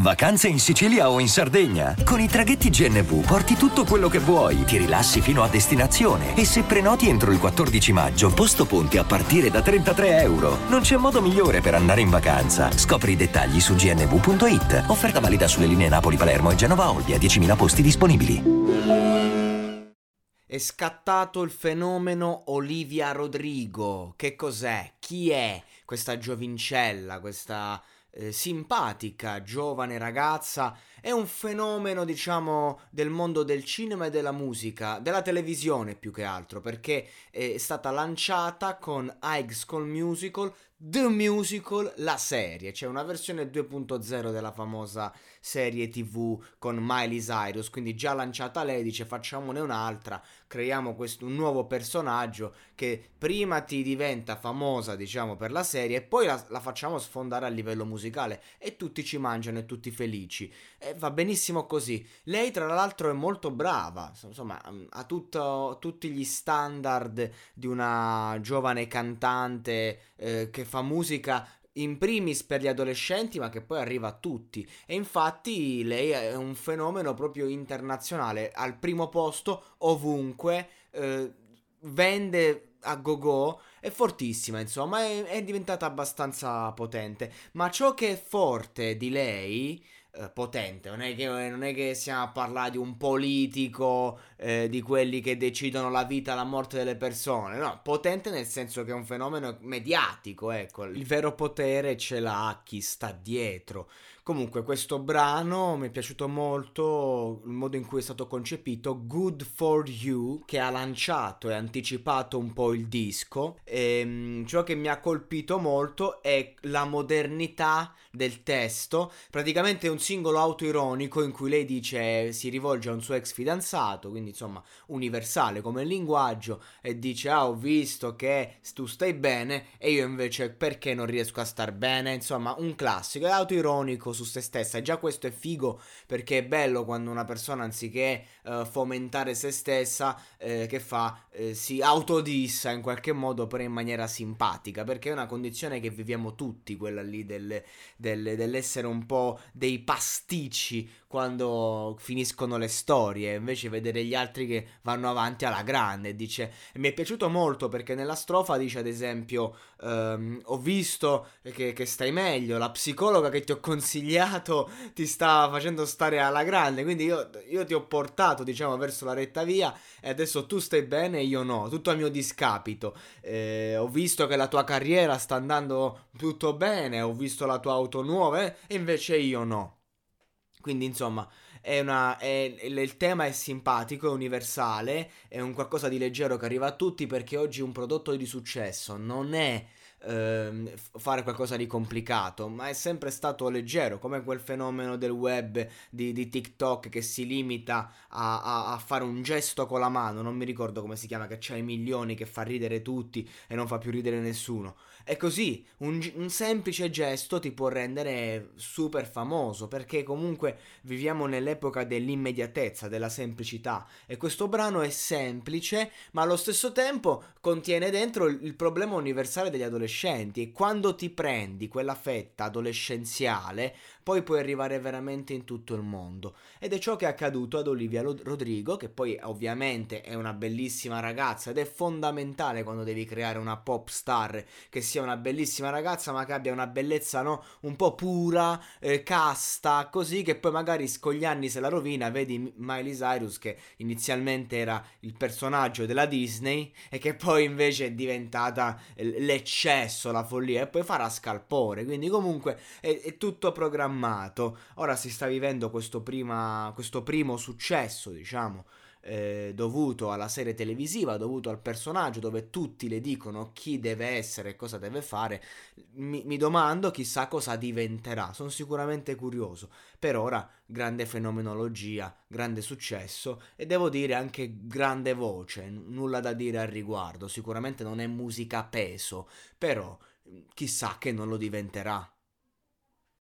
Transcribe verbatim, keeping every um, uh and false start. Vacanze in Sicilia o in Sardegna. Con i traghetti G N V porti tutto quello che vuoi, ti rilassi fino a destinazione e se prenoti entro il quattordici maggio, posto ponti a partire da trentatré euro. Non c'è modo migliore per andare in vacanza. Scopri i dettagli su g n v punto i t. Offerta valida sulle linee Napoli-Palermo e Genova-Olbia, diecimila posti disponibili. È scattato il fenomeno Olivia Rodrigo. Che cos'è? Chi è questa giovincella, questa eh, simpatica giovane ragazza? È un fenomeno, diciamo, del mondo del cinema e della musica, della televisione più che altro, perché è stata lanciata con High School Musical The Musical, la serie, cioè una versione due punto zero della famosa serie tivù con Miley Cyrus. Quindi già lanciata lei dice facciamone un'altra, creiamo questo, un nuovo personaggio che prima ti diventa famosa, diciamo, per la serie e poi la, la facciamo sfondare a livello musicale e tutti ci mangiano e tutti felici. E va benissimo così. Lei tra l'altro è molto brava, insomma ha tutto, tutti gli standard di una giovane cantante eh, che fa musica in primis per gli adolescenti ma che poi arriva a tutti, e infatti lei è un fenomeno proprio internazionale, al primo posto ovunque, eh, vende a go-go, è fortissima, insomma è, è diventata abbastanza potente. Ma ciò che è forte di lei, eh, potente, non è che, non è che stiamo a parlare di un politico, eh, di quelli che decidono la vita e la morte delle persone, no, potente nel senso che è un fenomeno mediatico, ecco, il vero potere ce l'ha chi sta dietro. Comunque questo brano mi è piaciuto molto, il modo in cui è stato concepito, Good For You, che ha lanciato e anticipato un po' il disco, e ciò che mi ha colpito molto è la modernità del testo. Praticamente è un singolo autoironico in cui lei dice, si rivolge a un suo ex fidanzato, quindi insomma universale come linguaggio, e dice ah ho visto che tu stai bene e io invece perché non riesco a star bene, insomma un classico, è autoironico su se stessa, e già questo è figo perché è bello quando una persona anziché eh, fomentare se stessa, eh, che fa? Eh, si autodissa in qualche modo, però in maniera simpatica, perché è una condizione che viviamo tutti, quella lì del, del, dell'essere un po' dei pasticci quando finiscono le storie, invece vedere gli altri che vanno avanti alla grande. Dice, mi è piaciuto molto perché nella strofa dice ad esempio ehm, ho visto che, che stai meglio, la psicologa che ti ho consigliato ti sta facendo stare alla grande, quindi io, io ti ho portato, diciamo, verso la retta via e adesso tu stai bene e io no, tutto a mio discapito, eh, ho visto che la tua carriera sta andando tutto bene, ho visto la tua auto nuova eh, e invece io no. Quindi insomma è una, è, il tema è simpatico, è universale, è un qualcosa di leggero che arriva a tutti, perché oggi un prodotto di successo non è fare qualcosa di complicato, ma è sempre stato leggero, come quel fenomeno del web di, di TikTok che si limita a, a, a fare un gesto con la mano, non mi ricordo come si chiama, che c'ha i milioni, che fa ridere tutti e non fa più ridere nessuno. È così, un, un semplice gesto ti può rendere super famoso, perché comunque viviamo nell'epoca dell'immediatezza, della semplicità, e questo brano è semplice ma allo stesso tempo contiene dentro il, il problema universale degli adolescenti. E quando ti prendi quella fetta adolescenziale poi puoi arrivare veramente in tutto il mondo, ed è ciò che è accaduto ad Olivia Rodrigo, che poi ovviamente è una bellissima ragazza, ed è fondamentale quando devi creare una pop star che sia una bellissima ragazza ma che abbia una bellezza, no, un po' pura, eh, casta, così che poi magari con gli anni se la rovina. Vedi Miley Cyrus, che inizialmente era il personaggio della Disney e che poi invece è diventata l'eccellenza, la follia, e poi farà scalpore. Quindi comunque è, è tutto programmato. Ora si sta vivendo questo, prima, questo primo successo, diciamo, eh, dovuto alla serie televisiva, dovuto al personaggio, dove tutti le dicono chi deve essere e cosa deve fare. Mi, mi domando chissà cosa diventerà, sono sicuramente curioso. Per ora grande fenomenologia, grande successo e devo dire anche grande voce, n- nulla da dire al riguardo, sicuramente non è musica peso, però chissà che non lo diventerà.